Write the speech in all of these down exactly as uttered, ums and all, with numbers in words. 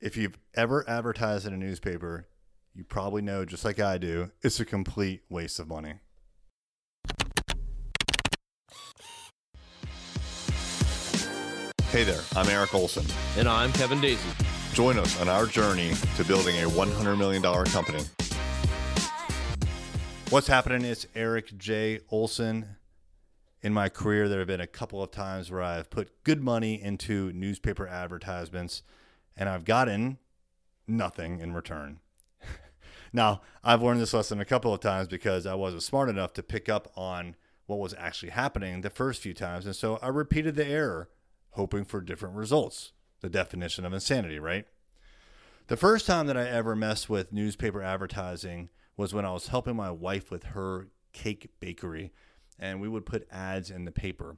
if you've ever advertised in a newspaper, you probably know, just like I do, it's a complete waste of money. Hey there, I'm Eric Olson. And I'm Kevin Daisy. Join us on our journey to building a one hundred million dollars company. What's happening? It's Eric J. Olson. In my career, there have been a couple of times where I've put good money into newspaper advertisements, and I've gotten nothing in return. Now, I've learned this lesson a couple of times because I wasn't smart enough to pick up on what was actually happening the first few times, and so I repeated the error, hoping for different results. The definition of insanity, right? The first time that I ever messed with newspaper advertising was when I was helping my wife with her cake bakery, and we would put ads in the paper.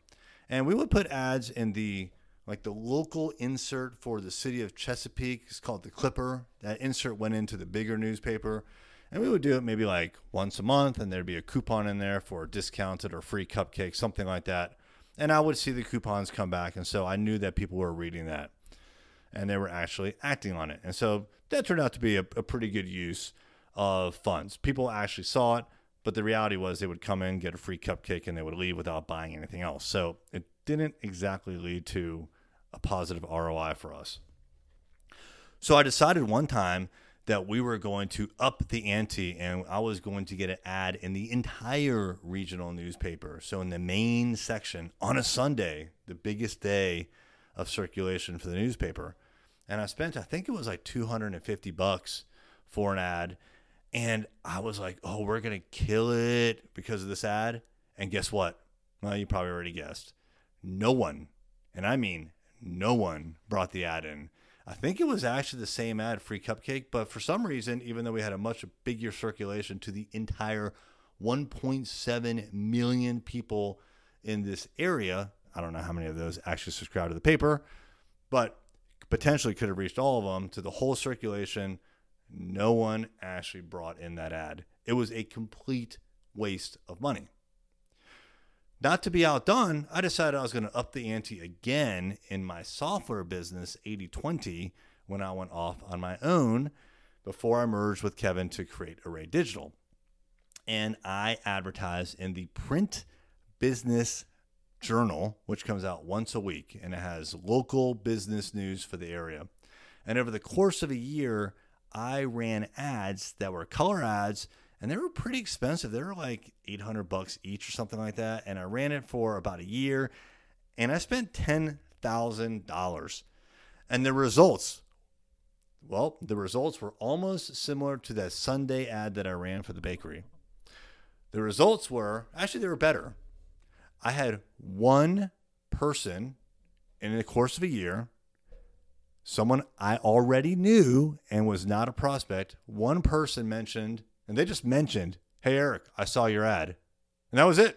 And we would put ads in the like the local insert for the city of Chesapeake. It's called the Clipper. That insert went into the bigger newspaper. And we would do it maybe like once a month, and there'd be a coupon in there for discounted or free cupcakes, something like that. And I would see the coupons come back, and so I knew that people were reading that. And they were actually acting on it. And so that turned out to be a, a pretty good use of funds. People actually saw it, but the reality was they would come in, get a free cupcake, and they would leave without buying anything else. So it didn't exactly lead to a positive R O I for us. So I decided one time that we were going to up the ante, and I was going to get an ad in the entire regional newspaper. So in the main section on a Sunday, the biggest day of circulation for the newspaper. And I spent, I think it was like two hundred fifty bucks for an ad. And I was like, oh, we're going to kill it because of this ad. And guess what? Well, you probably already guessed. No one, and I mean no one, brought the ad in. I think it was actually the same ad, free cupcake. But for some reason, even though we had a much bigger circulation to the entire one point seven million people in this area, I don't know how many of those actually subscribe to the paper, but potentially could have reached all of them, to the whole circulation. No one actually brought in that ad. It was a complete waste of money. Not to be outdone, I decided I was going to up the ante again in my software business, eighty twenty, when I went off on my own before I merged with Kevin to create Array Digital. And I advertised in the Print Business Journal, which comes out once a week, and it has local business news for the area. And over the course of a year, I ran ads that were color ads, and they were pretty expensive. They were like eight hundred bucks each or something like that. And I ran it for about a year, and I spent ten thousand dollars. And the results, well, the results were almost similar to that Sunday ad that I ran for the bakery. The results were, actually, they were better. I had one person in the course of a year, someone I already knew and was not a prospect. One person mentioned, and they just mentioned, hey, Eric, I saw your ad. And that was it.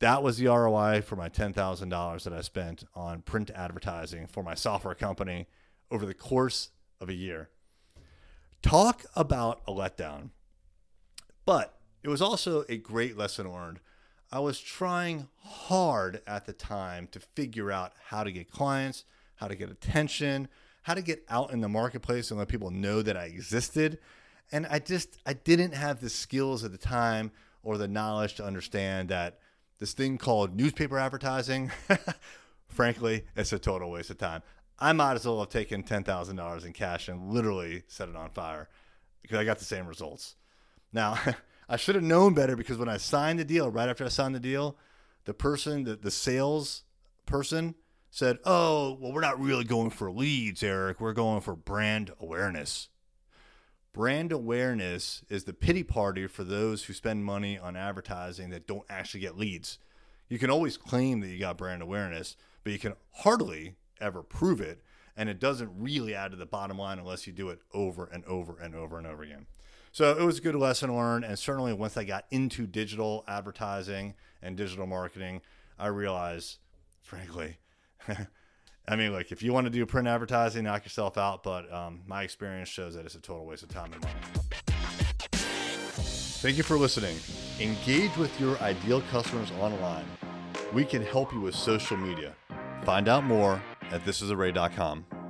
That was the R O I for my ten thousand dollars that I spent on print advertising for my software company over the course of a year. Talk about a letdown. But it was also a great lesson learned. I was trying hard at the time to figure out how to get clients, how to get attention, how to get out in the marketplace and let people know that I existed. And I just, I didn't have the skills at the time or the knowledge to understand that this thing called newspaper advertising, frankly, it's a total waste of time. I might as well have taken ten thousand dollars in cash and literally set it on fire because I got the same results. Now, I should have known better, because when I signed the deal, right after I signed the deal, the person, the, the sales person said, oh, well, we're not really going for leads, Eric. We're going for brand awareness. Brand awareness is the pity party for those who spend money on advertising that don't actually get leads. You can always claim that you got brand awareness, but you can hardly ever prove it. And it doesn't really add to the bottom line unless you do it over and over and over and over again. So it was a good lesson learned. And certainly once I got into digital advertising and digital marketing, I realized, frankly, I mean, like, if you want to do print advertising, knock yourself out. But um, my experience shows that it's a total waste of time and money. Thank you for listening. Engage with your ideal customers online. We can help you with social media. Find out more at this is array dot com.